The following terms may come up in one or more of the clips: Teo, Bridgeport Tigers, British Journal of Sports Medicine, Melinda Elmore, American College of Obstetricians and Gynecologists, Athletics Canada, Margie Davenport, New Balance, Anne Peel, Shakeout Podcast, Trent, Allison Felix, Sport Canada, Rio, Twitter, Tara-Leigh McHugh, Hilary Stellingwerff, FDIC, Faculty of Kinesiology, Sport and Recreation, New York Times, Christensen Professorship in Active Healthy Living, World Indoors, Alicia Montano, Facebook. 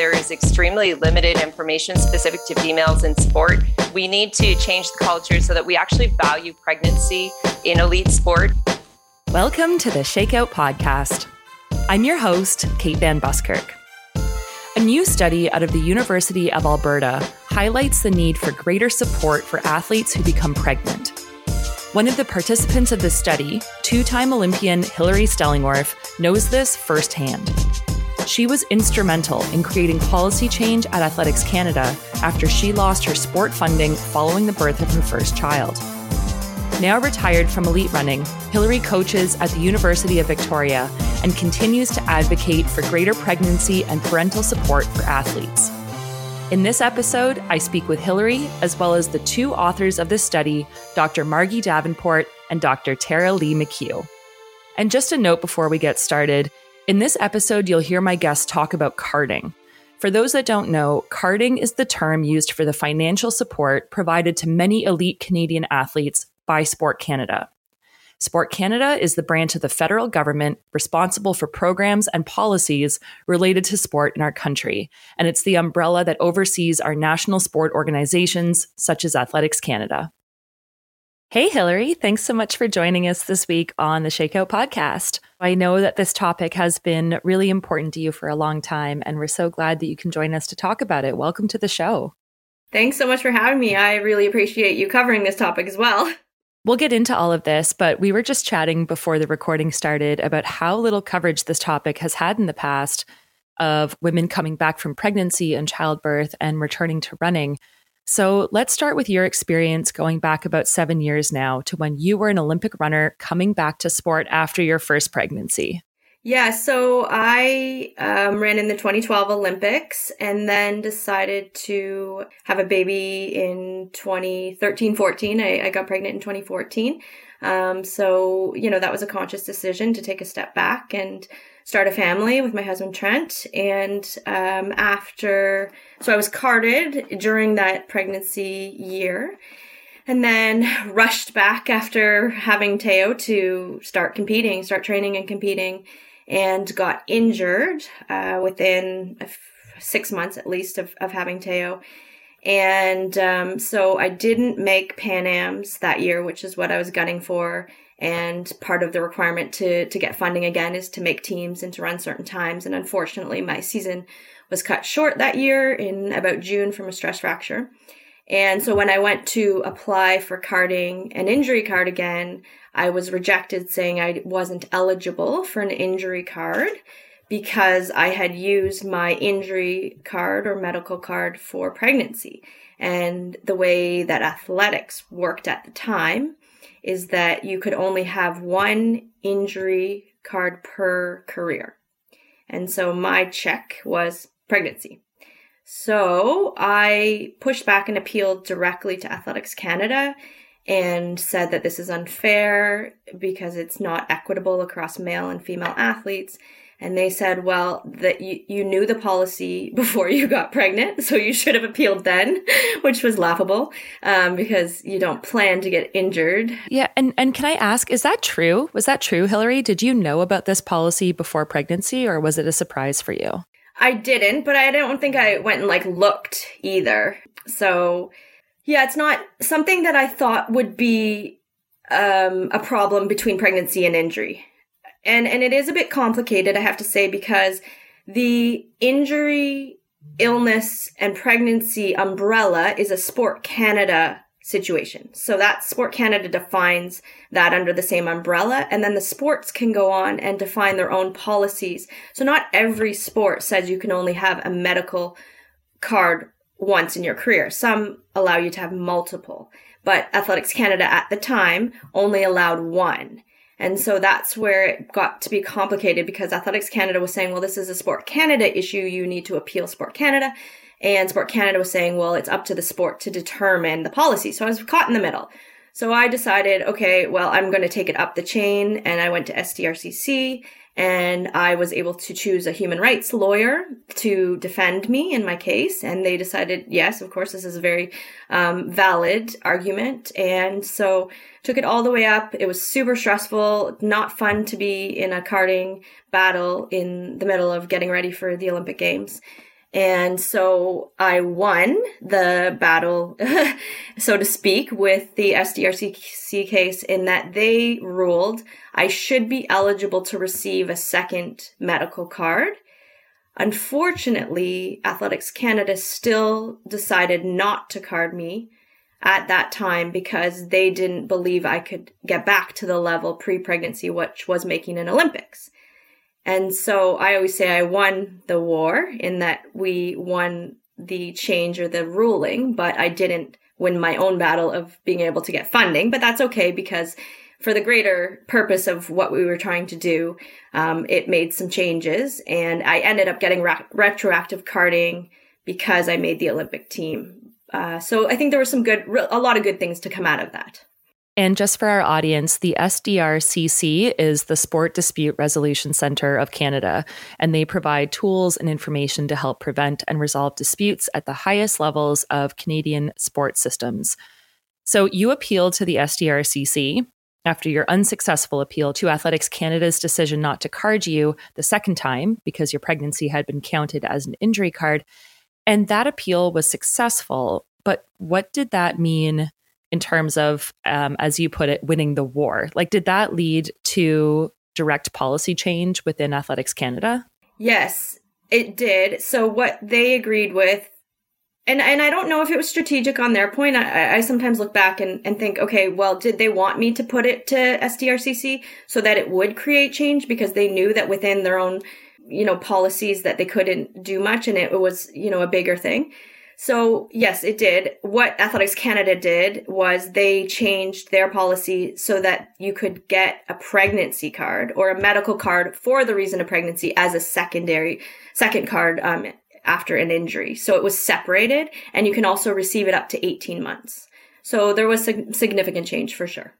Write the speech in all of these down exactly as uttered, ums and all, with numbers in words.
there is extremely limited information specific to females in sport. We need to change the culture so that we actually value pregnancy in elite sport. Welcome to the Shakeout Podcast. I'm your host, Kate Van Buskirk. A new study out of the University of Alberta highlights the need for greater support for athletes who become pregnant. One of the participants of the study, two-time Olympian Hilary Stellingwerff, knows this firsthand. She was instrumental in creating policy change at Athletics Canada after she lost her sport funding following the birth of her first child. Now retired from elite running, Hilary coaches at the University of Victoria and continues to advocate for greater pregnancy and parental support for athletes. In this episode, I speak with Hilary, as well as the two authors of this study, Doctor Margie Davenport and Doctor Tara-Leigh McHugh. And just a note before we get started, in this episode, you'll hear my guests talk about carding. For those that don't know, carding is the term used for the financial support provided to many elite Canadian athletes by Sport Canada. Sport Canada is the branch of the federal government responsible for programs and policies related to sport in our country, and it's the umbrella that oversees our national sport organizations, such as Athletics Canada. Hey, Hilary, thanks so much for joining us this week on the Shakeout Podcast. I know that this topic has been really important to you for a long time, and we're so glad that you can join us to talk about it. Welcome to the show. Thanks so much for having me. I really appreciate you covering this topic as well. We'll get into all of this, but we were just chatting before the recording started about how little coverage this topic has had in the past of women coming back from pregnancy and childbirth and returning to running. So let's start with your experience going back about seven years now to when you were an Olympic runner coming back to sport after your first pregnancy. Yeah, so I um, ran in the twenty twelve Olympics and then decided to have a baby in twenty thirteen fourteen. I, I got pregnant in twenty fourteen. Um, so, you know, that was a conscious decision to take a step back and start a family with my husband, Trent. And um, after, so I was carded during that pregnancy year. And then rushed back after having Teo to start competing, start training and competing, and got injured uh, within f- six months at least of, of having Teo. And um, so I didn't make Pan Ams that year, which is what I was gunning for. And part of the requirement to, to get funding again is to make teams and to run certain times. And unfortunately, my season was cut short that year in about June from a stress fracture. And so when I went to apply for carding, an injury card again, I was rejected saying I wasn't eligible for an injury card because I had used my injury card or medical card for pregnancy. And the way that athletics worked at the time is that you could only have one injury card per career. And so my check was pregnancy. So I pushed back and appealed directly to Athletics Canada and said that this is unfair because it's not equitable across male and female athletes. And they said, well, that you, you knew the policy before you got pregnant, so you should have appealed then, which was laughable um, because you don't plan to get injured. Yeah. And, and can I ask, is that true? Was that true, Hilary? Did you know about this policy before pregnancy, or was it a surprise for you? I didn't, but I don't think I went and like looked either. So yeah, it's not something that I thought would be um, a problem between pregnancy and injury. And and it is a bit complicated, I have to say, because the injury, illness, and pregnancy umbrella is a Sport Canada situation. So that Sport Canada defines that under the same umbrella, and then the sports can go on and define their own policies. So not every sport says you can only have a medical card once in your career. Some allow you to have multiple, but Athletics Canada at the time only allowed one. And so that's where it got to be complicated because Athletics Canada was saying, well, this is a Sport Canada issue. You need to appeal Sport Canada. And Sport Canada was saying, well, it's up to the sport to determine the policy. So I was caught in the middle. So I decided, okay, well, I'm going to take it up the chain. And I went to S D R C C and I was able to choose a human rights lawyer to defend me in my case. And they decided, yes, of course, this is a very um, valid argument. And so took it all the way up. It was super stressful, not fun to be in a carding battle in the middle of getting ready for the Olympic Games. And so I won the battle, so to speak, with the S D R C case in that they ruled I should be eligible to receive a second medical card. Unfortunately, Athletics Canada still decided not to card me at that time because they didn't believe I could get back to the level pre-pregnancy, which was making an Olympics. And so I always say I won the war in that we won the change or the ruling, but I didn't win my own battle of being able to get funding. But that's okay, because for the greater purpose of what we were trying to do, um, it made some changes. And I ended up getting ra- retroactive carding because I made the Olympic team. Uh, so I think there were some good, a lot of good things to come out of that. And just for our audience, the S D R C C is the Sport Dispute Resolution Centre of Canada, and they provide tools and information to help prevent and resolve disputes at the highest levels of Canadian sports systems. So you appealed to the S D R C C. After your unsuccessful appeal to Athletics Canada's decision not to card you the second time because your pregnancy had been counted as an injury card, and that appeal was successful. But what did that mean in terms of, um, as you put it, winning the war? Like, did that lead to direct policy change within Athletics Canada? Yes, it did. So what they agreed with, and, and I don't know if it was strategic on their point. I, I sometimes look back and, and think, okay, well, did they want me to put it to S D R C C so that it would create change? Because they knew that within their own, you know, policies that they couldn't do much, and it was, you know, a bigger thing. So yes, it did. What Athletics Canada did was they changed their policy so that you could get a pregnancy card or a medical card for the reason of pregnancy as a secondary, second card um, after an injury. So it was separated, and you can also receive it up to eighteen months. So there was sig- significant change for sure.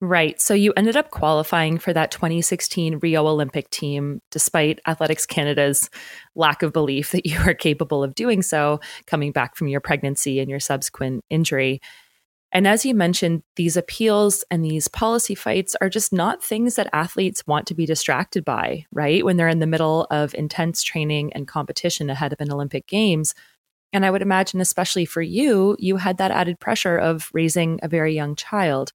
Right. So you ended up qualifying for that twenty sixteen Rio Olympic team, despite Athletics Canada's lack of belief that you are capable of doing so, coming back from your pregnancy and your subsequent injury. And as you mentioned, these appeals and these policy fights are just not things that athletes want to be distracted by, right? When they're in the middle of intense training and competition ahead of an Olympic Games. And I would imagine, especially for you, you had that added pressure of raising a very young child.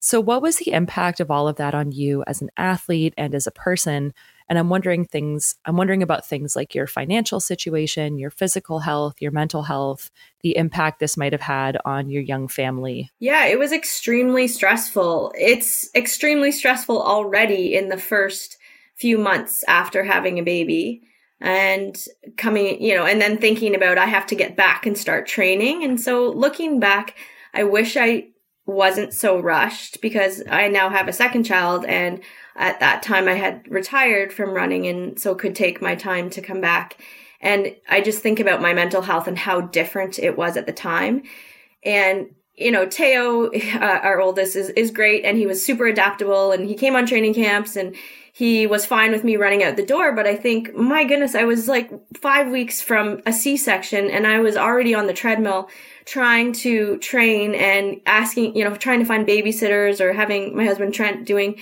So what was the impact of all of that on you as an athlete and as a person? And I'm wondering things, I'm wondering about things like your financial situation, your physical health, your mental health, the impact this might have had on your young family. Yeah, it was extremely stressful. It's extremely stressful already in the first few months after having a baby. And coming, you know, and then thinking about I have to get back and start training. And so looking back, I wish I wasn't so rushed, because I now have a second child, and at that time I had retired from running, and so could take my time to come back. And I just think about my mental health and how different it was at the time. And you know, Teo, uh, our oldest, is is great, and he was super adaptable, and he came on training camps, and he was fine with me running out the door. But I think, my goodness, I was like five weeks from a C-section, and I was already on the treadmill trying to train and asking, you know, trying to find babysitters, or having my husband Trent doing,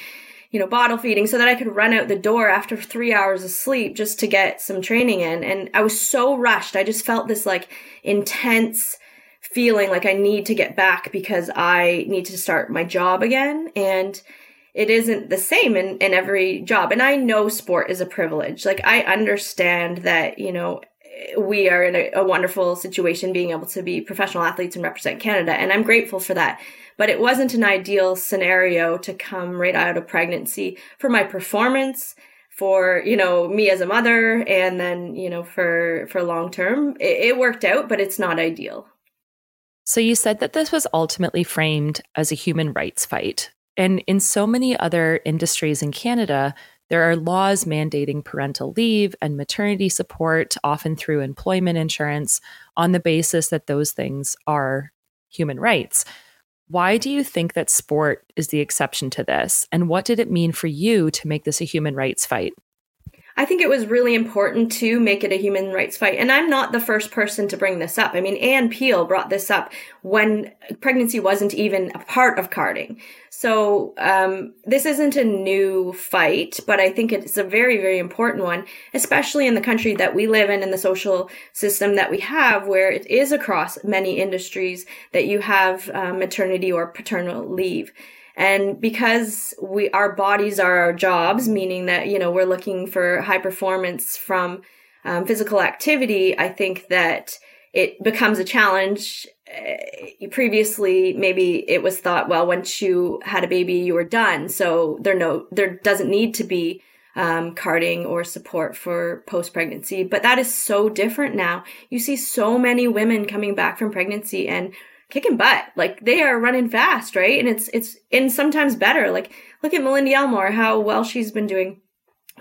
you know, bottle feeding so that I could run out the door after three hours of sleep just to get some training in. And I was so rushed. I just felt this like intense feeling like I need to get back because I need to start my job again. And it isn't the same in, in every job. And I know sport is a privilege. Like, I understand that, you know, we are in a, a wonderful situation being able to be professional athletes and represent Canada, and I'm grateful for that. But it wasn't an ideal scenario to come right out of pregnancy for my performance, for, you know, me as a mother, and then, you know, for, for long term. It, it worked out, but it's not ideal. So you said that this was ultimately framed as a human rights fight. And in so many other industries in Canada, there are laws mandating parental leave and maternity support, often through employment insurance, on the basis that those things are human rights. Why do you think that sport is the exception to this? And what did it mean for you to make this a human rights fight? I think it was really important to make it a human rights fight. And I'm not the first person to bring this up. I mean, Anne Peel brought this up when pregnancy wasn't even a part of carding. So um, this isn't a new fight, but I think it's a very, very important one, especially in the country that we live in and the social system that we have, where it is across many industries that you have uh, maternity or paternal leave. And because we, our bodies are our jobs, meaning that, you know, we're looking for high performance from um, physical activity, I think that it becomes a challenge. Uh, previously, maybe it was thought, well, once you had a baby, you were done. So there no, there doesn't need to be um, carding or support for post-pregnancy. But that is so different now. You see so many women coming back from pregnancy and kicking butt, like they are running fast, right? And it's it's and sometimes better. Like look at Melinda Elmore, how well she's been doing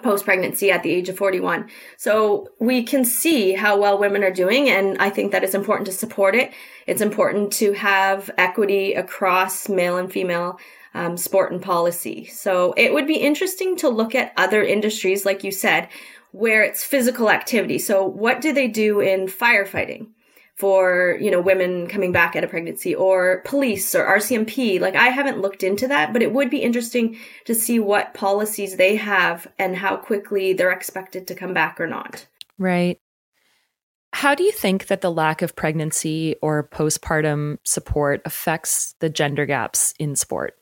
post-pregnancy at the age of forty-one. So we can see how well women are doing, and I think that it's important to support it. It's important to have equity across male and female um, sport and policy. So it would be interesting to look at other industries, like you said, where it's physical activity. So what do they do in firefighting for, you know, women coming back at a pregnancy, or police or R C M P. Like I haven't looked into that, but it would be interesting to see what policies they have and how quickly they're expected to come back or not. Right. How do you think that the lack of pregnancy or postpartum support affects the gender gaps in sport?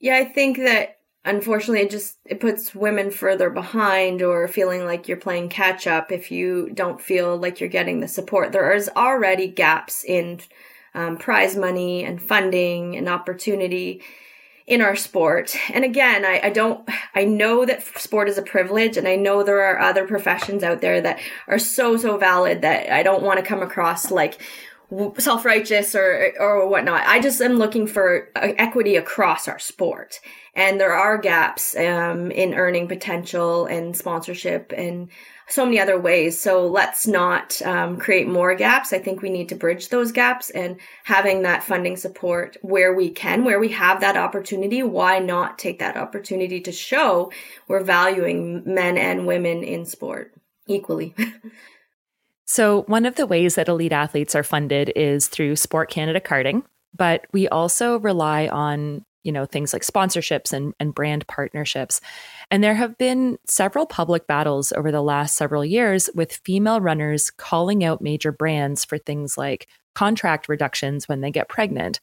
Yeah, I think that unfortunately it just, it puts women further behind, or feeling like you're playing catch up if you don't feel like you're getting the support. There is already gaps in um, prize money and funding and opportunity in our sport. And again, I, I don't, I know that sport is a privilege, and I know there are other professions out there that are so, so valid that I don't want to come across like self-righteous or or whatnot. I just am looking for equity across our sport. And there are gaps um, in earning potential and sponsorship and so many other ways. So let's not um, create more gaps. I think we need to bridge those gaps, and having that funding support where we can, where we have that opportunity, why not take that opportunity to show we're valuing men and women in sport equally? So one of the ways that elite athletes are funded is through Sport Canada carding, but we also rely on, you know, things like sponsorships and, and brand partnerships. And there have been several public battles over the last several years with female runners calling out major brands for things like contract reductions when they get pregnant.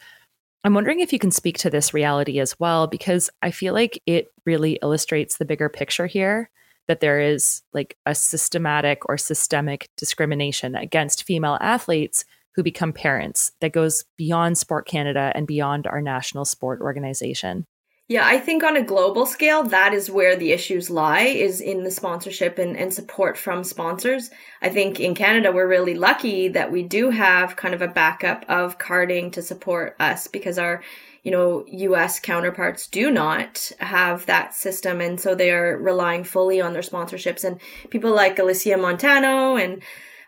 I'm wondering if you can speak to this reality as well, because I feel like it really illustrates the bigger picture here, that there is like a systematic or systemic discrimination against female athletes who become parents that goes beyond Sport Canada and beyond our national sport organization. Yeah, I think on a global scale, that is where the issues lie, is in the sponsorship and, and support from sponsors. I think in Canada, we're really lucky that we do have kind of a backup of carding to support us, because our, you know, U S counterparts do not have that system. And so they are relying fully on their sponsorships. And people like Alicia Montano and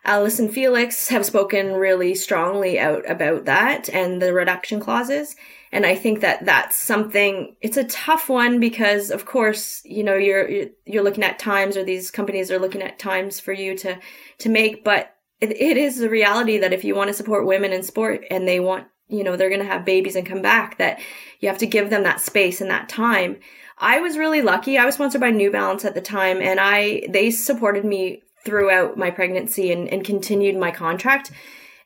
Allison Felix have spoken really strongly out about that and the reduction clauses. And I think that that's something, it's a tough one, because of course, you know, you're, you're looking at times, or these companies are looking at times for you to, to make, but it, it is the reality that if you want to support women in sport and they want, you know, they're going to have babies and come back, that you have to give them that space and that time. I was really lucky. I was sponsored by New Balance at the time, and I, they supported me throughout my pregnancy and, and continued my contract.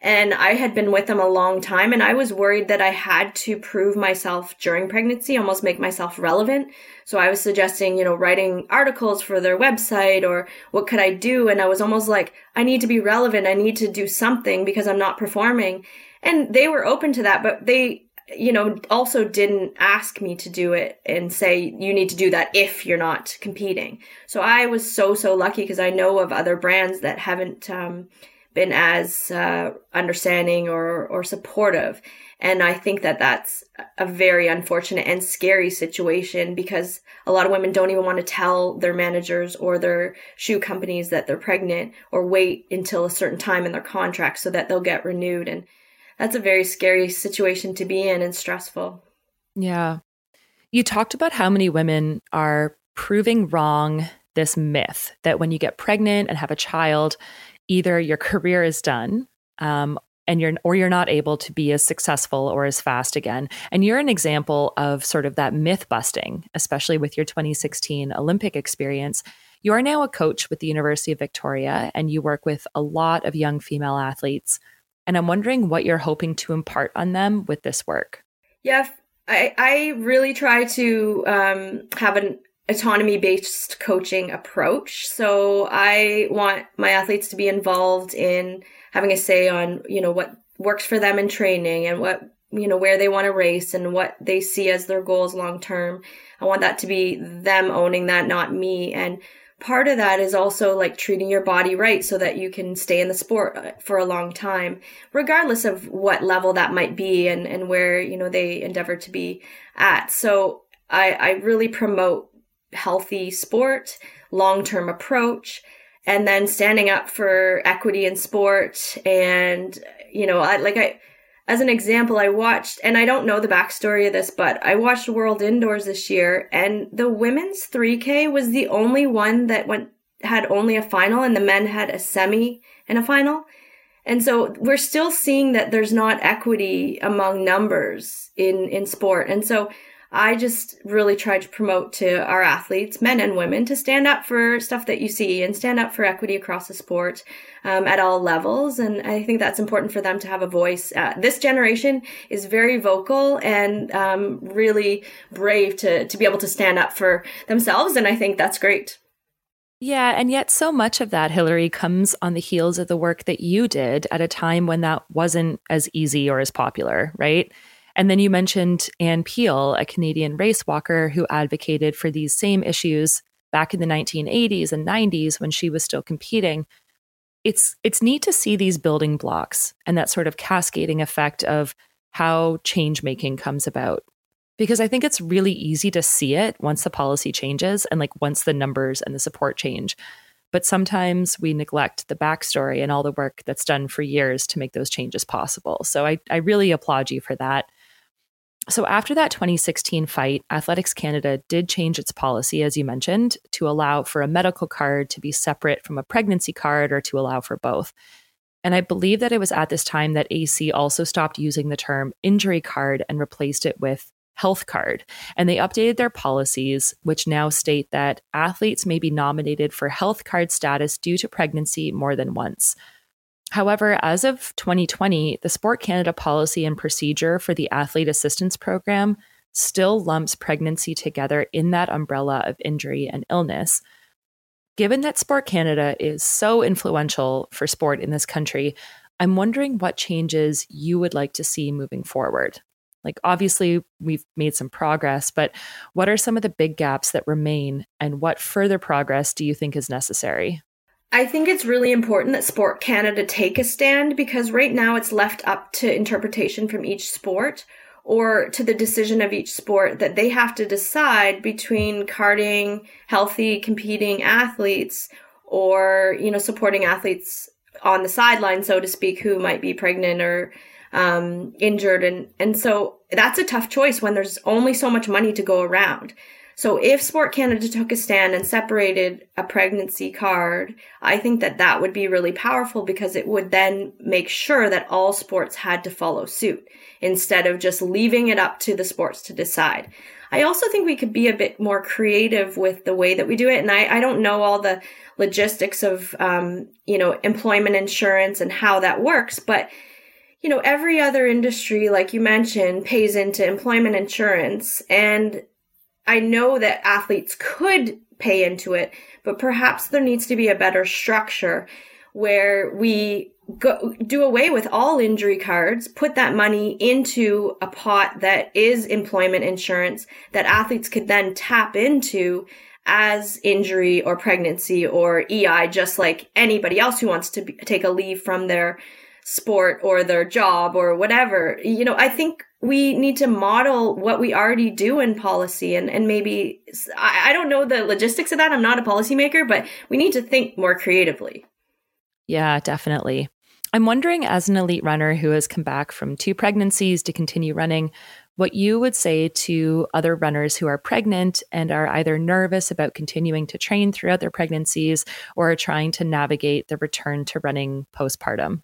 And I had been with them a long time, and I was worried that I had to prove myself during pregnancy, almost make myself relevant. So I was suggesting, you know, writing articles for their website, or what could I do? And I was almost like, I need to be relevant. I need to do something because I'm not performing. And they were open to that, but they, you know, also didn't ask me to do it and say, you need to do that if you're not competing. So I was so, so lucky, because I know of other brands that haven't um, been as uh, understanding or, or supportive. And I think that that's a very unfortunate and scary situation, because a lot of women don't even want to tell their managers or their shoe companies that they're pregnant, or wait until a certain time in their contract so that they'll get renewed. And that's a very scary situation to be in, and stressful. Yeah. You talked about how many women are proving wrong this myth that when you get pregnant and have a child, either your career is done, um, and you're or you're not able to be as successful or as fast again. And you're an example of sort of that myth busting, especially with your twenty sixteen Olympic experience. You are now a coach with the University of Victoria, and you work with a lot of young female athletes. And I'm wondering what you're hoping to impart on them with this work. Yeah, I, I really try to um, have an autonomy-based coaching approach. So I want my athletes to be involved in having a say on, you know, what works for them in training and what, you know, where they want to race and what they see as their goals long term. I want that to be them owning that, not me. And part of that is also like treating your body right so that you can stay in the sport for a long time, regardless of what level that might be and, and where, you know, they endeavor to be at. So I, I really promote healthy sport, long-term approach, and then standing up for equity in sport. And, you know, I, like I, as an example, I watched, and I don't know the backstory of this, but I watched World Indoors this year, and the women's three K was the only one that went, had only a final, and the men had a semi and a final. And so we're still seeing that there's not equity among numbers in, in sport. And so I just really try to promote to our athletes, men and women, to stand up for stuff that you see and stand up for equity across the sport um, at all levels. And I think that's important for them to have a voice. Uh, this generation is very vocal and um, really brave to, to be able to stand up for themselves. And I think that's great. Yeah. And yet so much of that, Hilary, comes on the heels of the work that you did at a time when that wasn't as easy or as popular, right? And then you mentioned Anne Peel, a Canadian race walker who advocated for these same issues back in the nineteen eighties and nineties when she was still competing. It's it's neat to see these building blocks and that sort of cascading effect of how change making comes about. Because I think it's really easy to see it once the policy changes and like once the numbers and the support change. But sometimes we neglect the backstory and all the work that's done for years to make those changes possible. So I, I really applaud you for that. So after that twenty sixteen fight, Athletics Canada did change its policy, as you mentioned, to allow for a medical card to be separate from a pregnancy card or to allow for both. And I believe that it was at this time that A C also stopped using the term injury card and replaced it with health card. And they updated their policies, which now state that athletes may be nominated for health card status due to pregnancy more than once. However, as of twenty twenty, the Sport Canada policy and procedure for the Athlete Assistance Program still lumps pregnancy together in that umbrella of injury and illness. Given that Sport Canada is so influential for sport in this country, I'm wondering what changes you would like to see moving forward. Like, obviously, we've made some progress, but what are some of the big gaps that remain, and what further progress do you think is necessary? I think it's really important that Sport Canada take a stand, because right now it's left up to interpretation from each sport or to the decision of each sport that they have to decide between carding healthy competing athletes or, you know, supporting athletes on the sideline, so to speak, who might be pregnant or um, injured. And, and so that's a tough choice when there's only so much money to go around. So if Sport Canada took a stand and separated a pregnancy card, I think that that would be really powerful, because it would then make sure that all sports had to follow suit instead of just leaving it up to the sports to decide. I also think we could be a bit more creative with the way that we do it. And I, I don't know all the logistics of, um, you know, employment insurance and how that works, but you know, every other industry, like you mentioned, pays into employment insurance, and I know that athletes could pay into it, but perhaps there needs to be a better structure where we go, do away with all injury cards, put that money into a pot that is employment insurance that athletes could then tap into as injury or pregnancy or E I, just like anybody else who wants to be, take a leave from their sport or their job or whatever. You know, I think we need to model what we already do in policy, and, and maybe, I, I don't know the logistics of that. I'm not a policymaker, but we need to think more creatively. Yeah, definitely. I'm wondering, as an elite runner who has come back from two pregnancies to continue running, what you would say to other runners who are pregnant and are either nervous about continuing to train throughout their pregnancies or are trying to navigate the return to running postpartum?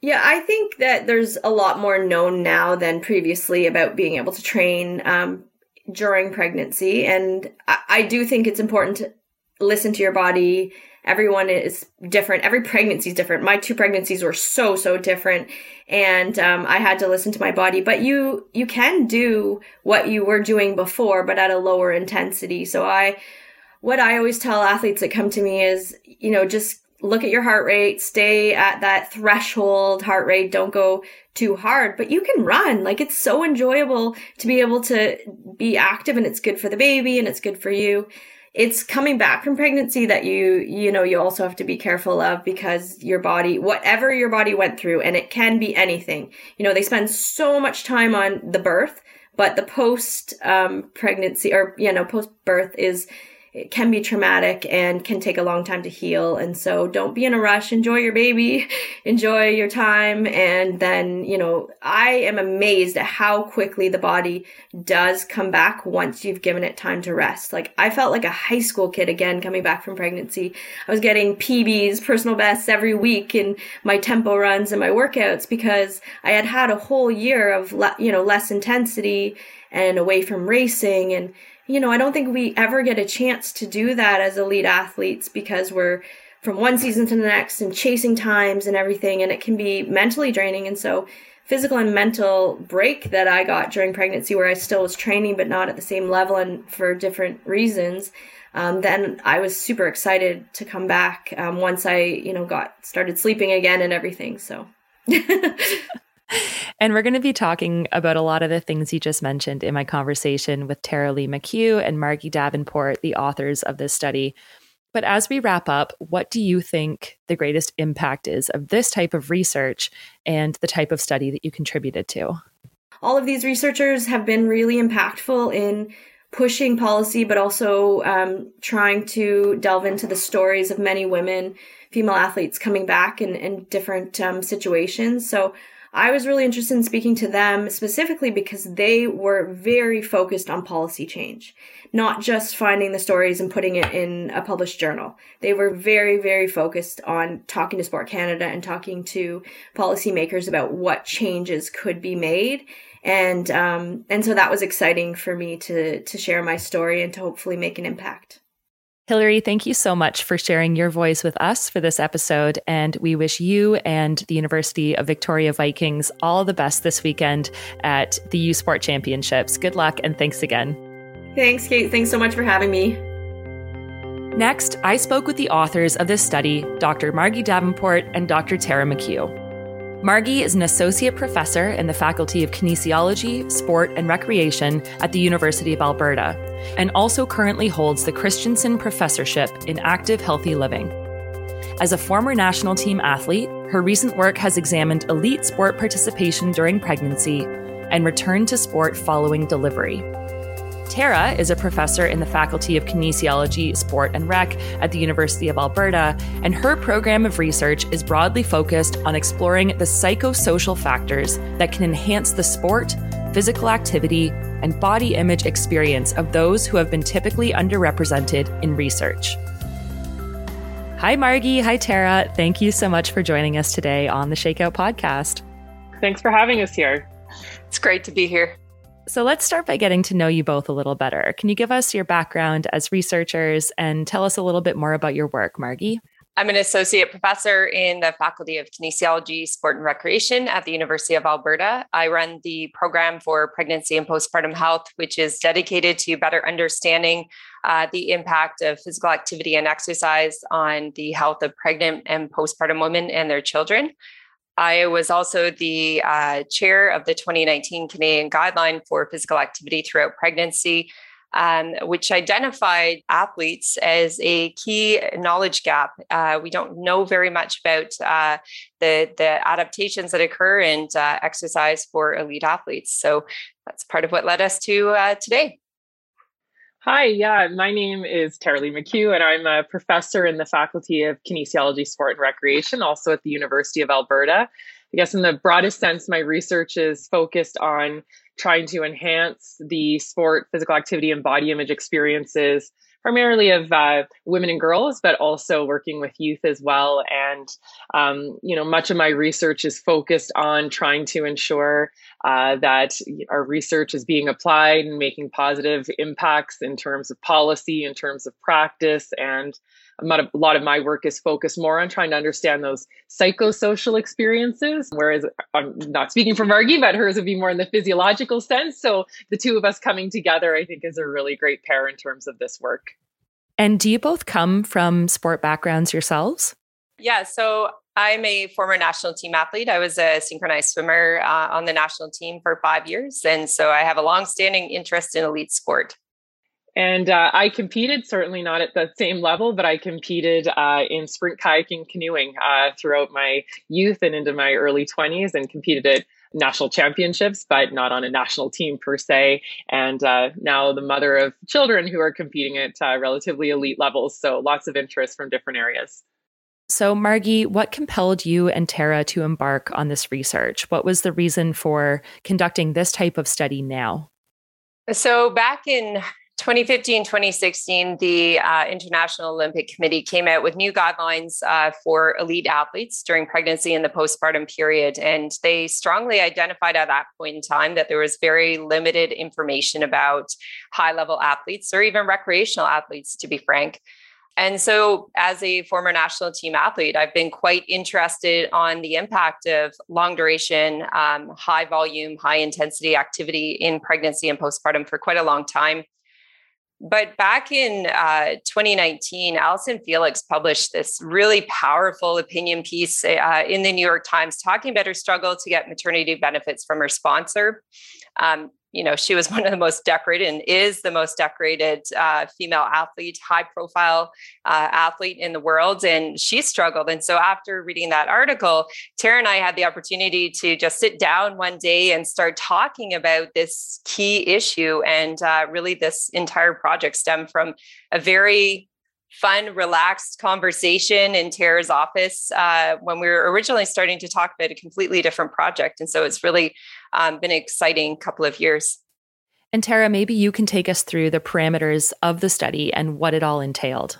Yeah, I think that there's a lot more known now than previously about being able to train um, during pregnancy. And I, I do think it's important to listen to your body. Everyone is different. Every pregnancy is different. My two pregnancies were so, so different. And um, I had to listen to my body. But you you can do what you were doing before, but at a lower intensity. So I, what I always tell athletes that come to me is, you know, just look at your heart rate, stay at that threshold heart rate, don't go too hard, but you can run. Like, it's so enjoyable to be able to be active, and it's good for the baby and it's good for you. It's coming back from pregnancy that you, you know, you also have to be careful of, because your body, whatever your body went through, and it can be anything, you know, they spend so much time on the birth, but the post um, pregnancy or, you know, post birth is, it can be traumatic and can take a long time to heal. And so don't be in a rush. Enjoy your baby, enjoy your time. And then, you know, I am amazed at how quickly the body does come back once you've given it time to rest. Like, I felt like a high school kid again, coming back from pregnancy. I was getting P Bs, personal bests every week in my tempo runs and my workouts, because I had had a whole year of, le- you know, less intensity and away from racing. And you know, I don't think we ever get a chance to do that as elite athletes, because we're from one season to the next and chasing times and everything, and it can be mentally draining. And so physical and mental break that I got during pregnancy, where I still was training but not at the same level and for different reasons, um, then I was super excited to come back um, once I, you know, got started sleeping again and everything. So... And we're going to be talking about a lot of the things you just mentioned in my conversation with Tara-Leigh McHugh and Margie Davenport, the authors of this study. But as we wrap up, what do you think the greatest impact is of this type of research and the type of study that you contributed to? All of these researchers have been really impactful in pushing policy, but also um, trying to delve into the stories of many women, female athletes coming back in, in different um, situations. So I was really interested in speaking to them specifically because they were very focused on policy change, not just finding the stories and putting it in a published journal. They were very, very focused on talking to Sport Canada and talking to policymakers about what changes could be made. And um, and so that was exciting for me to to share my story and to hopefully make an impact. Hilary, thank you so much for sharing your voice with us for this episode, and we wish you and the University of Victoria Vikings all the best this weekend at the U Sport Championships. Good luck, and thanks again. Thanks, Kate. Thanks so much for having me. Next, I spoke with the authors of this study, Doctor Margie Davenport and Doctor Tara McHugh. Margie is an associate professor in the Faculty of Kinesiology, Sport and Recreation at the University of Alberta, and also currently holds the Christensen Professorship in Active Healthy Living. As a former national team athlete, her recent work has examined elite sport participation during pregnancy and return to sport following delivery. Tara is a professor in the Faculty of Kinesiology, Sport and Rec at the University of Alberta, and her program of research is broadly focused on exploring the psychosocial factors that can enhance the sport, physical activity, and body image experience of those who have been typically underrepresented in research. Hi, Margie. Hi, Tara. Thank you so much for joining us today on the Shakeout Podcast. Thanks for having us here. It's great to be here. So let's start by getting to know you both a little better. Can you give us your background as researchers and tell us a little bit more about your work, Margie? I'm an associate professor in the Faculty of Kinesiology, Sport and Recreation at the University of Alberta. I run the program for pregnancy and postpartum health, which is dedicated to better understanding uh, the impact of physical activity and exercise on the health of pregnant and postpartum women and their children. I was also the uh, chair of the twenty nineteen Canadian Guideline for Physical Activity Throughout Pregnancy, Um, which identified athletes as a key knowledge gap. Uh, we don't know very much about uh, the, the adaptations that occur in uh, exercise for elite athletes. So that's part of what led us to uh, today. Hi, yeah, my name is Tara-Leigh McHugh, and I'm a professor in the Faculty of Kinesiology, Sport and Recreation, also at the University of Alberta. I guess in the broadest sense, my research is focused on trying to enhance the sport, physical activity, and body image experiences, primarily of uh, women and girls, but also working with youth as well. And, um, you know, much of my research is focused on trying to ensure uh, that our research is being applied and making positive impacts in terms of policy, in terms of practice. And a lot of my work is focused more on trying to understand those psychosocial experiences, whereas I'm not speaking for Margie, but hers would be more in the physiological sense. So the two of us coming together, I think, is a really great pair in terms of this work. And do you both come from sport backgrounds yourselves? Yeah, so I'm a former national team athlete. I was a synchronized swimmer uh, on the national team for five years. And so I have a longstanding interest in elite sport. And uh, I competed, certainly not at the same level, but I competed uh, in sprint, kayaking, canoeing uh, throughout my youth and into my early twenties, and competed at national championships, but not on a national team per se. And uh, now the mother of children who are competing at uh, relatively elite levels. So lots of interest from different areas. So Margie, what compelled you and Tara to embark on this research? What was the reason for conducting this type of study now? So back in twenty fifteen, twenty sixteen, the uh, International Olympic Committee came out with new guidelines uh, for elite athletes during pregnancy and the postpartum period. And they strongly identified at that point in time that there was very limited information about high-level athletes or even recreational athletes, to be frank. And so as a former national team athlete, I've been quite interested on the impact of long duration, um, high volume, high intensity activity in pregnancy and postpartum for quite a long time. But back in uh, twenty nineteen, Allison Felix published this really powerful opinion piece uh, in the New York Times talking about her struggle to get maternity benefits from her sponsor. Um, you know, she was one of the most decorated and is the most decorated uh, female athlete, high profile uh, athlete in the world. And she struggled. And so after reading that article, Tara and I had the opportunity to just sit down one day and start talking about this key issue. And uh, really this entire project stemmed from a very fun, relaxed conversation in Tara's office uh, when we were originally starting to talk about a completely different project. And so it's really um, been an exciting couple of years. And Tara, maybe you can take us through the parameters of the study and what it all entailed.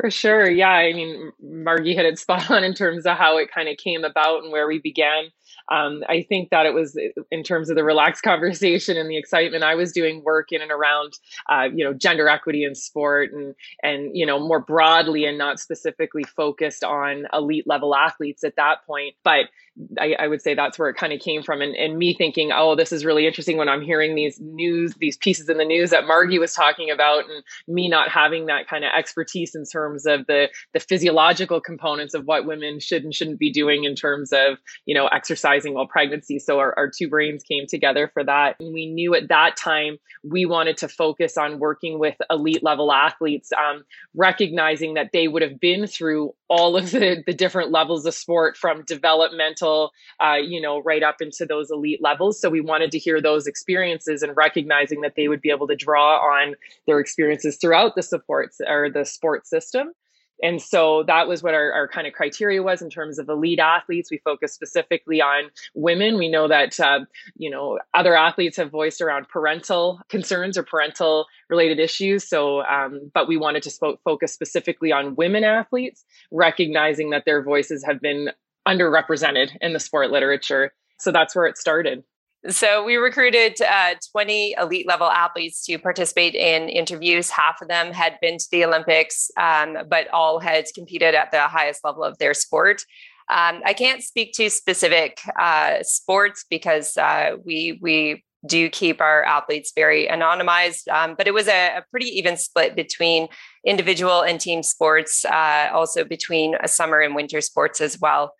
For sure. Yeah. I mean, Margie hit it spot on in terms of how it kind of came about and where we began. Um, I think that it was in terms of the relaxed conversation and the excitement. I was doing work in and around, uh, you know, gender equity in sport and, and, you know, more broadly and not specifically focused on elite level athletes at that point. But I, I would say that's where it kind of came from. And, and me thinking, oh, this is really interesting when I'm hearing these news, these pieces in the news that Margie was talking about, and me not having that kind of expertise in terms of the, the physiological components of what women should and shouldn't be doing in terms of, you know, exercising while pregnancy. So our, our two brains came together for that. And we knew at that time we wanted to focus on working with elite level athletes, um, recognizing that they would have been through all of the, the different levels of sport from developmental Uh, you know, right up into those elite levels. So we wanted to hear those experiences and recognizing that they would be able to draw on their experiences throughout the supports or the sport system. And so that was what our, our kind of criteria was in terms of elite athletes. We focused specifically on women. We know that, uh, you know, other athletes have voiced around parental concerns or parental related issues. So, um, but we wanted to sp- focus specifically on women athletes, recognizing that their voices have been underrepresented in the sport literature. So that's where it started. So we recruited uh, twenty elite level athletes to participate in interviews. Half of them had been to the Olympics, um, but all had competed at the highest level of their sport. Um, I can't speak to specific uh, sports because uh, we we do keep our athletes very anonymized, um, but it was a, a pretty even split between individual and team sports, uh, also between summer and winter sports as well.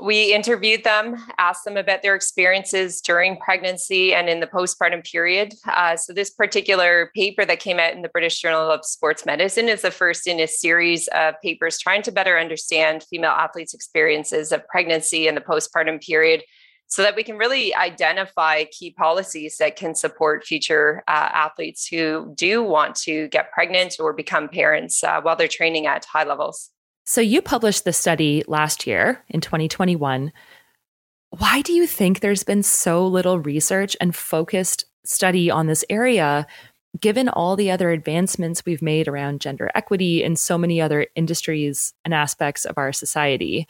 We interviewed them, asked them about their experiences during pregnancy and in the postpartum period. Uh, so this particular paper that came out in the British Journal of Sports Medicine is the first in a series of papers trying to better understand female athletes' experiences of pregnancy and the postpartum period so that we can really identify key policies that can support future uh, athletes who do want to get pregnant or become parents uh, while they're training at high levels. So you published the study last year in twenty twenty-one. Why do you think there's been so little research and focused study on this area, given all the other advancements we've made around gender equity and so many other industries and aspects of our society?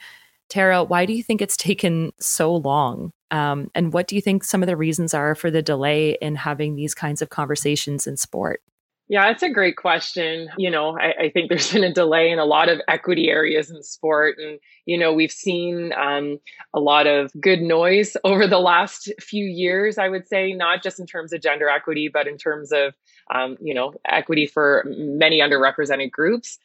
Tara, why do you think it's taken so long? Um, and what do you think some of the reasons are for the delay in having these kinds of conversations in sport? Yeah, that's a great question. You know, I, I think there's been a delay in a lot of equity areas in sport. And, you know, we've seen um, a lot of good noise over the last few years, I would say, not just in terms of gender equity, but in terms of, um, you know, equity for many underrepresented groups.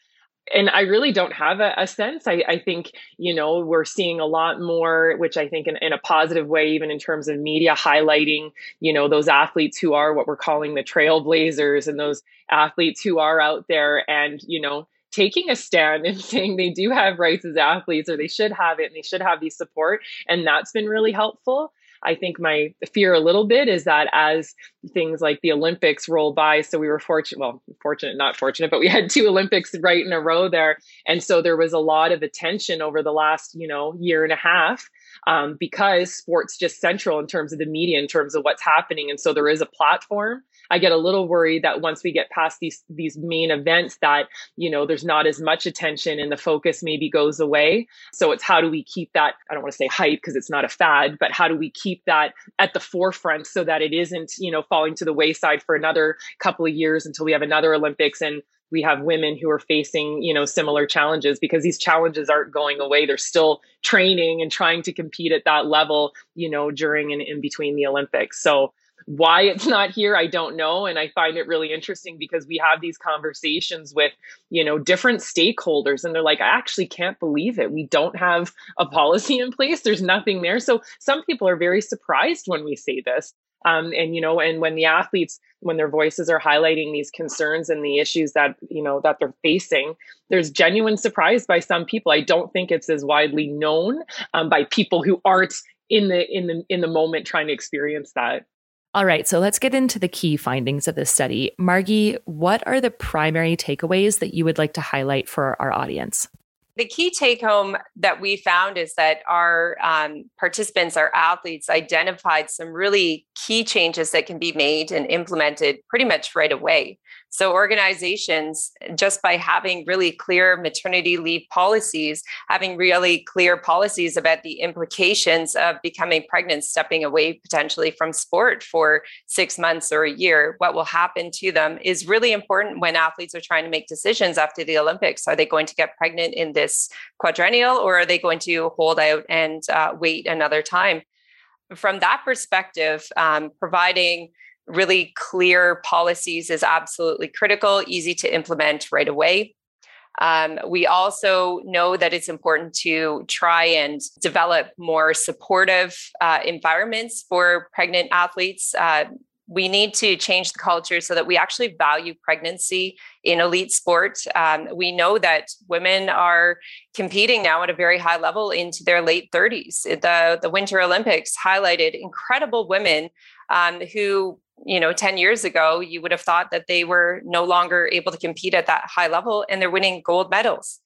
And I really don't have a, a sense. I, I think, you know, we're seeing a lot more, which I think in, in a positive way, even in terms of media highlighting, you know, those athletes who are what we're calling the trailblazers and those athletes who are out there and, you know, taking a stand and saying they do have rights as athletes or they should have it and they should have these support. And that's been really helpful. I think my fear a little bit is that as things like the Olympics roll by, so we were fortunate, well, fortunate, not fortunate, but we had two Olympics right in a row there. And so there was a lot of attention over the last, you know, year and a half um, because sport's just central in terms of the media, in terms of what's happening. And so there is a platform. I get a little worried that once we get past these these main events that, you know, there's not as much attention and the focus maybe goes away. So it's how do we keep that, I don't want to say hype because it's not a fad, but how do we keep that at the forefront so that it isn't, you know, falling to the wayside for another couple of years until we have another Olympics and we have women who are facing, you know, similar challenges because these challenges aren't going away. They're still training and trying to compete at that level, you know, during and in between the Olympics. So why it's not here, I don't know. And I find it really interesting because we have these conversations with, you know, different stakeholders and they're like, I actually can't believe it. We don't have a policy in place. There's nothing there. So some people are very surprised when we say this. Um, and, you know, and when the athletes, when their voices are highlighting these concerns and the issues that, you know, that they're facing, there's genuine surprise by some people. I don't think it's as widely known um, by people who aren't in the, in the, in the moment trying to experience that. All right, so let's get into the key findings of this study. Margie, what are the primary takeaways that you would like to highlight for our audience? The key take home that we found is that our um, participants, our athletes, identified some really key changes that can be made and implemented pretty much right away. So organizations, just by having really clear maternity leave policies, having really clear policies about the implications of becoming pregnant, stepping away potentially from sport for six months or a year, what will happen to them is really important when athletes are trying to make decisions after the Olympics. Are they going to get pregnant in this quadrennial or are they going to hold out and uh, wait another time? From that perspective, um, providing really clear policies is absolutely critical, easy to implement right away. Um, we also know that it's important to try and develop more supportive uh, environments for pregnant athletes. Uh, we need to change the culture so that we actually value pregnancy in elite sport. Um, we know that women are competing now at a very high level into their late thirties. The, the Winter Olympics highlighted incredible women um, who you know, ten years ago, you would have thought that they were no longer able to compete at that high level and they're winning gold medals.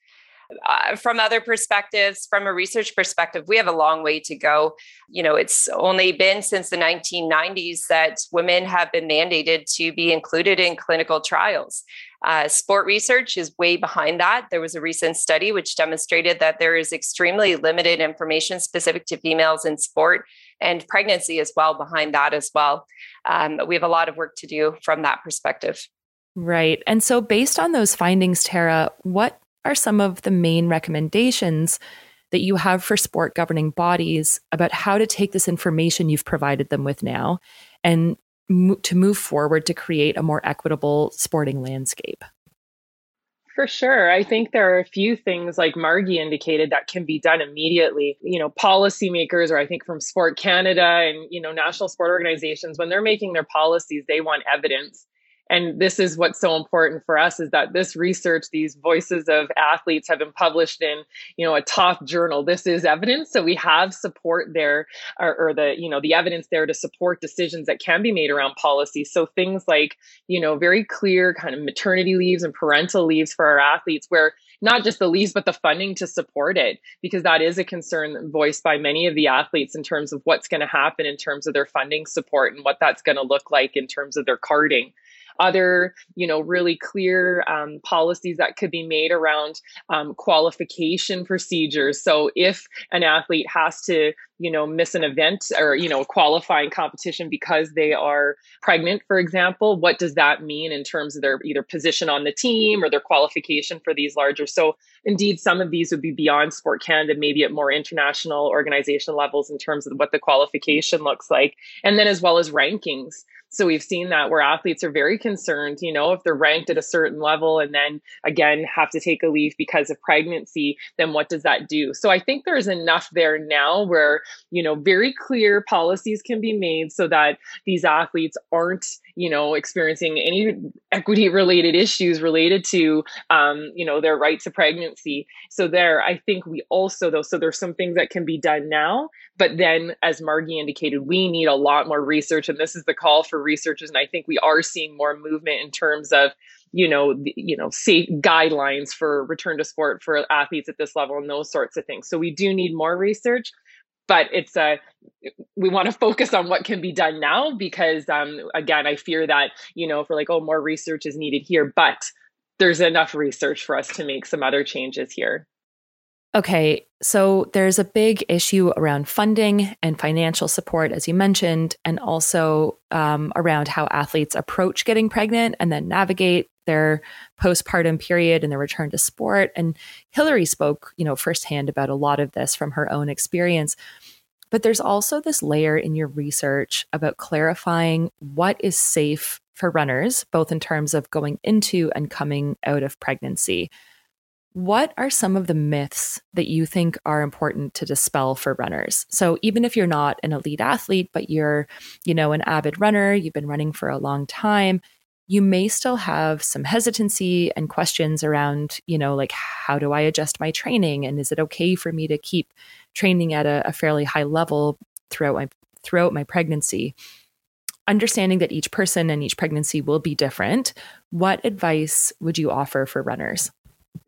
Uh, from other perspectives, from a research perspective, we have a long way to go. You know, it's only been since the nineteen nineties that women have been mandated to be included in clinical trials. Uh, sport research is way behind that. There was a recent study which demonstrated that there is extremely limited information specific to females in sport, and pregnancy is well behind that as well. Um, we have a lot of work to do from that perspective. Right. And so based on those findings, Tara, what are some of the main recommendations that you have for sport governing bodies about how to take this information you've provided them with now and mo- to move forward to create a more equitable sporting landscape? For sure. I think there are a few things like Margie indicated that can be done immediately. You know, policymakers, or I think from Sport Canada and, you know, national sport organizations, when they're making their policies, they want evidence. And this is what's so important for us is that this research, these voices of athletes have been published in, you know, a top journal. This is evidence. So we have support there or, or the, you know, the evidence there to support decisions that can be made around policy. So things like, you know, very clear kind of maternity leaves and parental leaves for our athletes where not just the leagues, but the funding to support it, because that is a concern voiced by many of the athletes in terms of what's going to happen in terms of their funding support and what that's going to look like in terms of their carding. Other, you know, really clear um, policies that could be made around um, qualification procedures. So if an athlete has to, you know, miss an event or, you know, qualifying competition because they are pregnant, for example, what does that mean in terms of their either position on the team or their qualification for these larger? So indeed, some of these would be beyond Sport Canada, maybe at more international organization levels in terms of what the qualification looks like. And then as well as rankings. So we've seen that where athletes are very concerned, you know, if they're ranked at a certain level and then again have to take a leave because of pregnancy, then what does that do? So I think there's enough there now where, you know, very clear policies can be made so that these athletes aren't, you know, experiencing any equity related issues related to, um, you know, their right to pregnancy. So there, I think we also though, so there's some things that can be done now, but then as Margie indicated, we need a lot more research, and this is the call for researchers. And I think we are seeing more movement in terms of, you know, the, you know, safe guidelines for return to sport for athletes at this level and those sorts of things. So we do need more research, but it's a, we want to focus on what can be done now, because um, again, I fear that, you know, if we're like, oh, more research is needed here, but there's enough research for us to make some other changes here. Okay, so there's a big issue around funding and financial support, as you mentioned, and also um, around how athletes approach getting pregnant and then navigate their postpartum period and their return to sport. And Hilary spoke, you know, firsthand about a lot of this from her own experience. But there's also this layer in your research about clarifying what is safe for runners, both in terms of going into and coming out of pregnancy. What are some of the myths that you think are important to dispel for runners? So even if you're not an elite athlete, but you're, you know, an avid runner, you've been running for a long time, you may still have some hesitancy and questions around, you know, like, how do I adjust my training? And is it okay for me to keep training at a, a fairly high level throughout my, throughout my pregnancy? Understanding that each person and each pregnancy will be different, what advice would you offer for runners?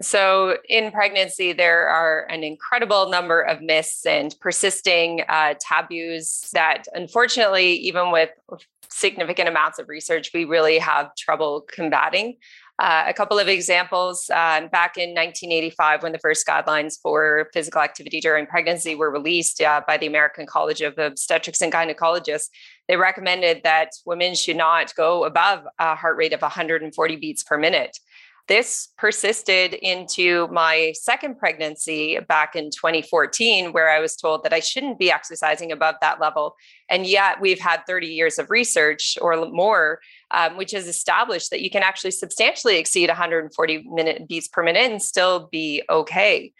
So in pregnancy, there are an incredible number of myths and persisting uh, taboos that, unfortunately, even with significant amounts of research, we really have trouble combating. Uh, a couple of examples, uh, back in nineteen eighty-five, when the first guidelines for physical activity during pregnancy were released uh, by the American College of Obstetricians and Gynecologists, they recommended that women should not go above a heart rate of one hundred forty beats per minute. This persisted into my second pregnancy back in twenty fourteen, where I was told that I shouldn't be exercising above that level. And yet we've had thirty years of research or more, um, which has established that you can actually substantially exceed one hundred forty minute beats per minute and still be okay.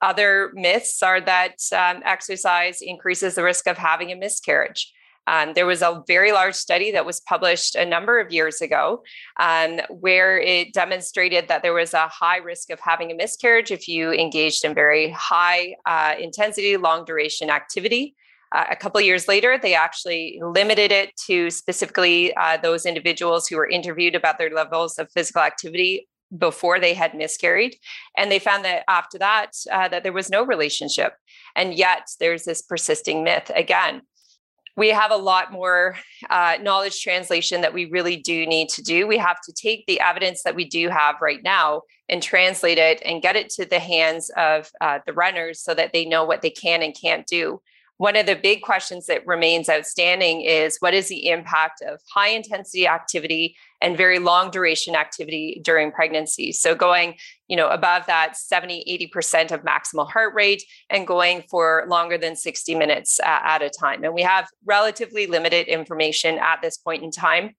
Other myths are that um, exercise increases the risk of having a miscarriage. Um, there was a very large study that was published a number of years ago um, where it demonstrated that there was a high risk of having a miscarriage if you engaged in very high uh, intensity, long duration activity. Uh, a couple of years later, they actually limited it to specifically uh, those individuals who were interviewed about their levels of physical activity before they had miscarried. And they found that after that, uh, that there was no relationship. And yet there's this persisting myth again. We have a lot more uh, knowledge translation that we really do need to do. We have to take the evidence that we do have right now and translate it and get it to the hands of uh, the runners so that they know what they can and can't do. One of the big questions that remains outstanding is, what is the impact of high intensity activity and very long duration activity during pregnancy? So going, you know, above that seventy, eighty percent of maximal heart rate and going for longer than sixty minutes uh, at a time. And we have relatively limited information at this point in time.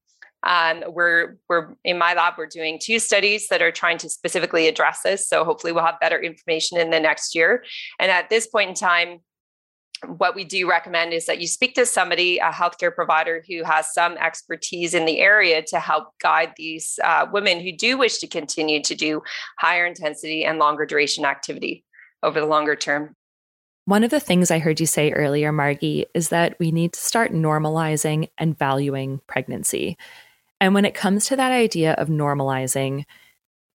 Um, we're, we're in my lab, we're doing two studies that are trying to specifically address this. So hopefully we'll have better information in the next year. And at this point in time, what we do recommend is that you speak to somebody, a healthcare provider who has some expertise in the area, to help guide these uh, women who do wish to continue to do higher intensity and longer duration activity over the longer term. One of the things I heard you say earlier, Margie, is that we need to start normalizing and valuing pregnancy. And when it comes to that idea of normalizing,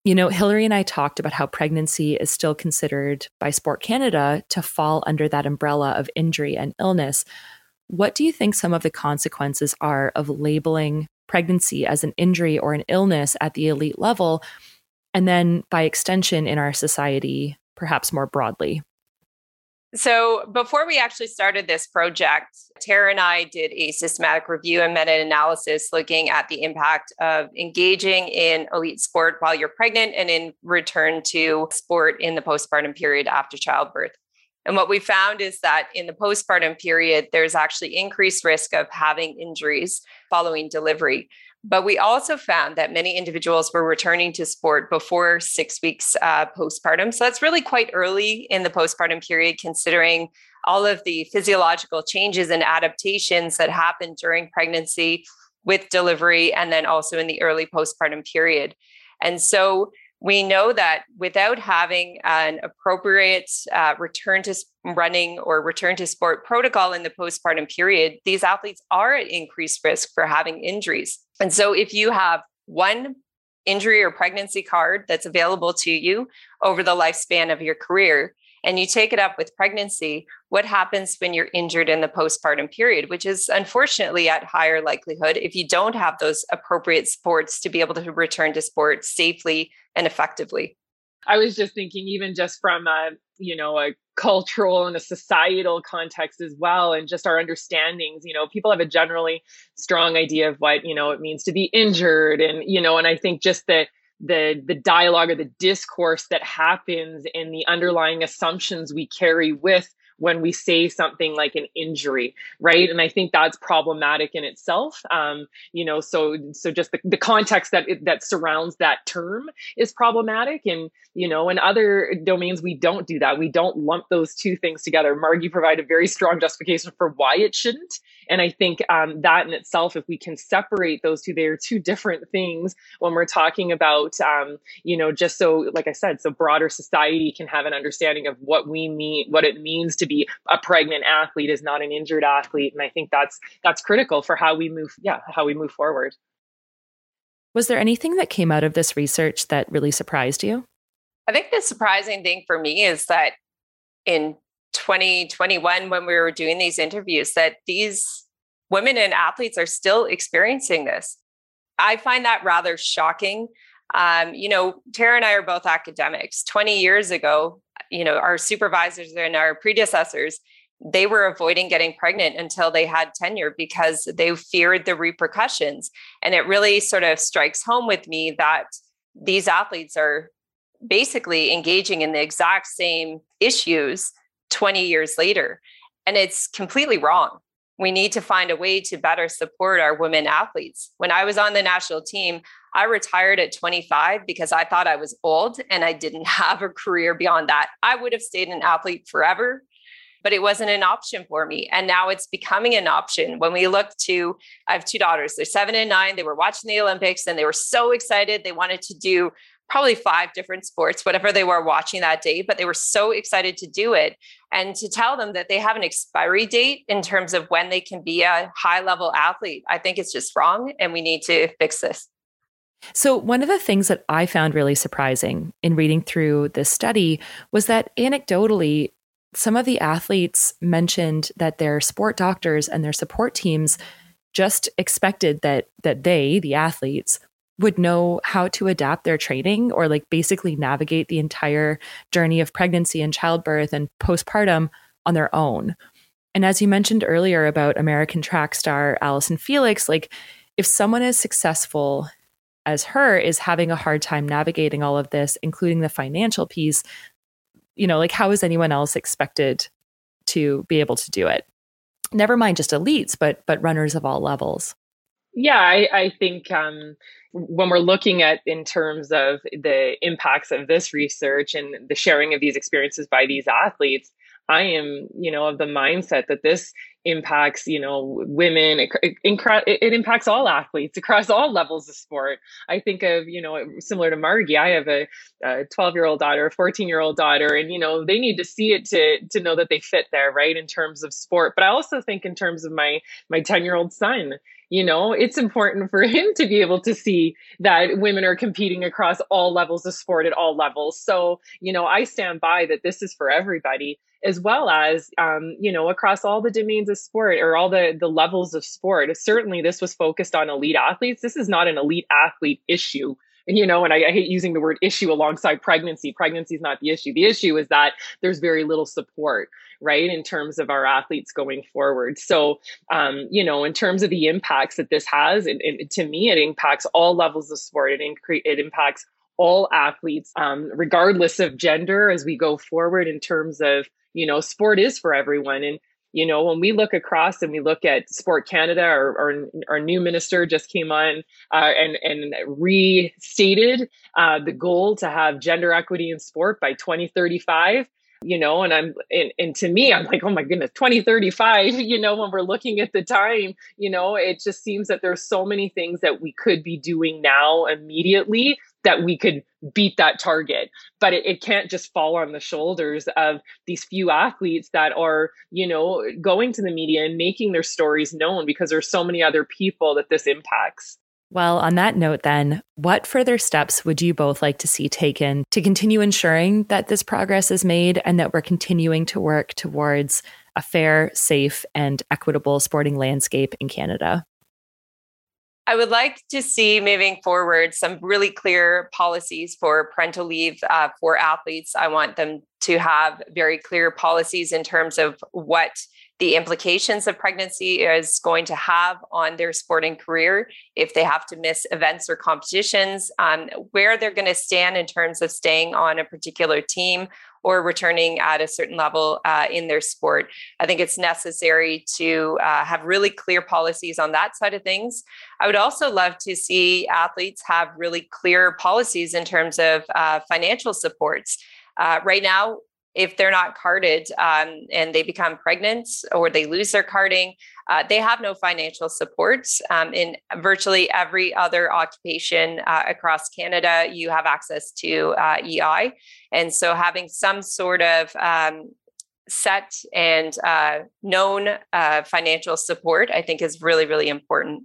You know, Hilary and I talked about how pregnancy is still considered by Sport Canada to fall under that umbrella of injury and illness. What do you think some of the consequences are of labeling pregnancy as an injury or an illness at the elite level, and then by extension in our society, perhaps more broadly? So before we actually started this project, Tara and I did a systematic review and meta-analysis looking at the impact of engaging in elite sport while you're pregnant and in return to sport in the postpartum period after childbirth. And what we found is that in the postpartum period, there's actually increased risk of having injuries following delivery. But we also found that many individuals were returning to sport before six weeks uh, postpartum. So that's really quite early in the postpartum period, considering all of the physiological changes and adaptations that happen during pregnancy with delivery, and then also in the early postpartum period. And so we know that without having an appropriate uh, return to running or return to sport protocol in the postpartum period, these athletes are at increased risk for having injuries. And so if you have one injury or pregnancy card that's available to you over the lifespan of your career, and you take it up with pregnancy, what happens when you're injured in the postpartum period, which is unfortunately at higher likelihood if you don't have those appropriate sports to be able to return to sport safely and effectively. I was just thinking, even just from a, you know, a cultural and a societal context as well, and just our understandings, you know, people have a generally strong idea of what, you know, it means to be injured. And, you know, and I think just that the the dialogue or the discourse that happens and the underlying assumptions we carry with when we say something like an injury, right? And I think that's problematic in itself. Um, you know, so so just the, the context that it, that surrounds that term is problematic. And, you know, in other domains, we don't do that. We don't lump those two things together. Margie provided very strong justification for why it shouldn't. And I think um, that in itself, if we can separate those two, they are two different things when we're talking about, um, you know, just so, like I said, so broader society can have an understanding of what we mean, what it means to be a pregnant athlete is not an injured athlete. And I think that's that's critical for how we move, yeah, how we move forward. Was there anything that came out of this research that really surprised you? I think the surprising thing for me is that in twenty twenty-one, when we were doing these interviews, that these women and athletes are still experiencing this. I find that rather shocking. Um, you know, Tara and I are both academics. twenty years ago, you know, our supervisors and our predecessors, they were avoiding getting pregnant until they had tenure because they feared the repercussions. And it really sort of strikes home with me that these athletes are basically engaging in the exact same issues twenty years later. And it's completely wrong. We need to find a way to better support our women athletes. When I was on the national team, I retired at twenty-five because I thought I was old and I didn't have a career beyond that. I would have stayed an athlete forever, but it wasn't an option for me. And now it's becoming an option. When we look to, I have two daughters, they're seven and nine, they were watching the Olympics and they were so excited. They wanted to do probably five different sports, whatever they were watching that day, but they were so excited to do it. And to tell them that they have an expiry date in terms of when they can be a high-level athlete, I think it's just wrong, and we need to fix this. So one of the things that I found really surprising in reading through this study was that anecdotally, some of the athletes mentioned that their sport doctors and their support teams just expected that that they, the athletes, would know how to adapt their training or like basically navigate the entire journey of pregnancy and childbirth and postpartum on their own. And as you mentioned earlier about American track star Allison Felix, like if someone as successful as her is having a hard time navigating all of this, including the financial piece, you know, like how is anyone else expected to be able to do it? Never mind just elites, but but runners of all levels. Yeah, I, I think um, when we're looking at in terms of the impacts of this research and the sharing of these experiences by these athletes, I am, you know, of the mindset that this impacts, you know, women, it, it, it impacts all athletes across all levels of sport. I think of, you know, similar to Margie, I have a twelve-year-old daughter, a fourteen-year-old daughter, and, you know, they need to see it to to know that they fit there, right, in terms of sport. But I also think in terms of my my ten-year-old son, you know, it's important for him to be able to see that women are competing across all levels of sport at all levels. So, you know, I stand by that this is for everybody, as well as, um, you know, across all the domains of sport or all the, the levels of sport. Certainly this was focused on elite athletes. This is not an elite athlete issue. And, you know, and I, I hate using the word issue alongside pregnancy. Pregnancy is not the issue. The issue is that there's very little support, right, in terms of our athletes going forward. So, um, you know, in terms of the impacts that this has, it, it, to me, it impacts all levels of sport. It, incre- it impacts all athletes, um, regardless of gender, as we go forward in terms of, you know, sport is for everyone. And, you know, when we look across and we look at Sport Canada, our, our, our new minister just came on uh, and, and restated uh, the goal to have gender equity in sport by twenty thirty-five, you know, and I'm and, and to me, I'm like, oh, my goodness, twenty thirty-five, you know, when we're looking at the time, you know, it just seems that there's so many things that we could be doing now immediately that we could beat that target, but it, it can't just fall on the shoulders of these few athletes that are, you know, going to the media and making their stories known, because there's so many other people that this impacts. Well, on that note, then, what further steps would you both like to see taken to continue ensuring that this progress is made and that we're continuing to work towards a fair, safe, and equitable sporting landscape in Canada? I would like to see moving forward some really clear policies for parental leave uh, for athletes. I want them to have very clear policies in terms of what the implications of pregnancy is going to have on their sporting career, if they have to miss events or competitions, um, where they're going to stand in terms of staying on a particular team or returning at a certain level uh, in their sport. I think it's necessary to uh, have really clear policies on that side of things. I would also love to see athletes have really clear policies in terms of uh, financial supports. Uh, right now, if they're not carded um, and they become pregnant or they lose their carding, uh, they have no financial supports. Um, in virtually every other occupation uh, across Canada, you have access to uh, E I. And so having some sort of um, set and uh, known uh, financial support, I think is really, really important.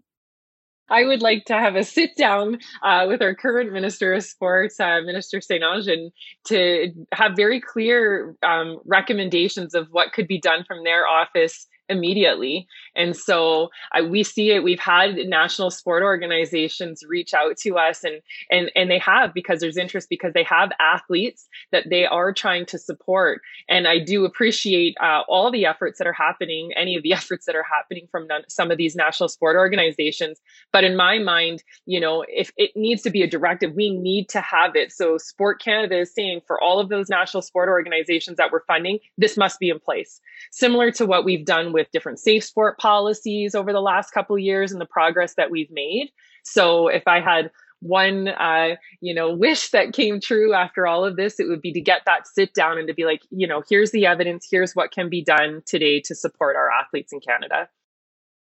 I would like to have a sit down uh, with our current Minister of Sports, uh, Minister Saint-Onge, to have very clear um, recommendations of what could be done from their office immediately. And so uh, we see it. We've had national sport organizations reach out to us, and and and they have, because there's interest, because they have athletes that they are trying to support. And I do appreciate uh, all the efforts that are happening, any of the efforts that are happening from none, some of these national sport organizations. But in my mind, you know, if it needs to be a directive, we need to have it. So Sport Canada is saying for all of those national sport organizations that we're funding, this must be in place, similar to what we've done with different safe sport policies over the last couple of years and the progress that we've made. So if I had one, uh, you know, wish that came true after all of this, it would be to get that sit down and to be like, you know, here's the evidence, here's what can be done today to support our athletes in Canada.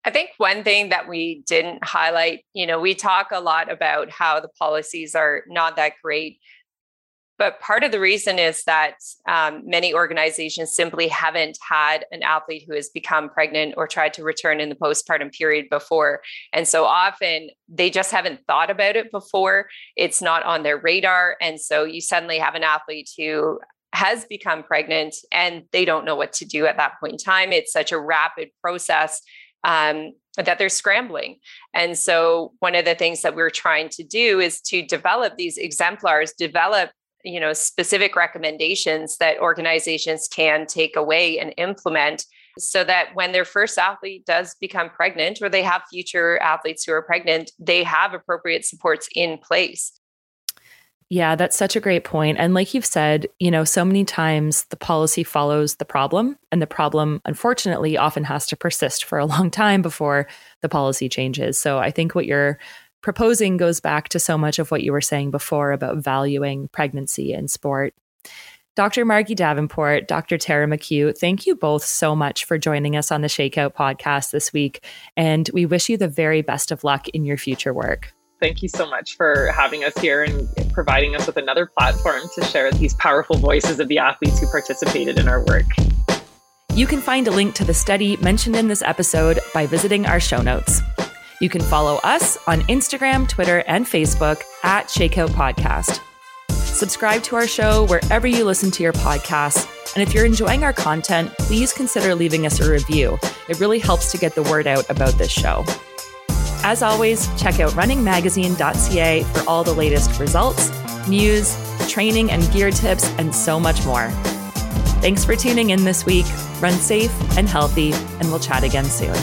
I think one thing that we didn't highlight, you know, we talk a lot about how the policies are not that great. But part of the reason is that um, many organizations simply haven't had an athlete who has become pregnant or tried to return in the postpartum period before. And so often they just haven't thought about it before. It's not on their radar. And so you suddenly have an athlete who has become pregnant and they don't know what to do at that point in time. It's such a rapid process um, that they're scrambling. And so one of the things that we're trying to do is to develop these exemplars, develop you know, specific recommendations that organizations can take away and implement, so that when their first athlete does become pregnant, or they have future athletes who are pregnant, they have appropriate supports in place. Yeah, that's such a great point. And like you've said, you know, so many times the policy follows the problem, and the problem, unfortunately, often has to persist for a long time before the policy changes. So I think what you're proposing goes back to so much of what you were saying before about valuing pregnancy in sport. Doctor Margie Davenport, Doctor Tara-Leigh McHugh, thank you both so much for joining us on the Shakeout podcast this week. And we wish you the very best of luck in your future work. Thank you so much for having us here and providing us with another platform to share these powerful voices of the athletes who participated in our work. You can find a link to the study mentioned in this episode by visiting our show notes. You can follow us on Instagram, Twitter, and Facebook at Shakeout Podcast. Subscribe to our show wherever you listen to your podcasts. And if you're enjoying our content, please consider leaving us a review. It really helps to get the word out about this show. As always, check out running magazine dot c a for all the latest results, news, training and gear tips, and so much more. Thanks for tuning in this week. Run safe and healthy, and we'll chat again soon.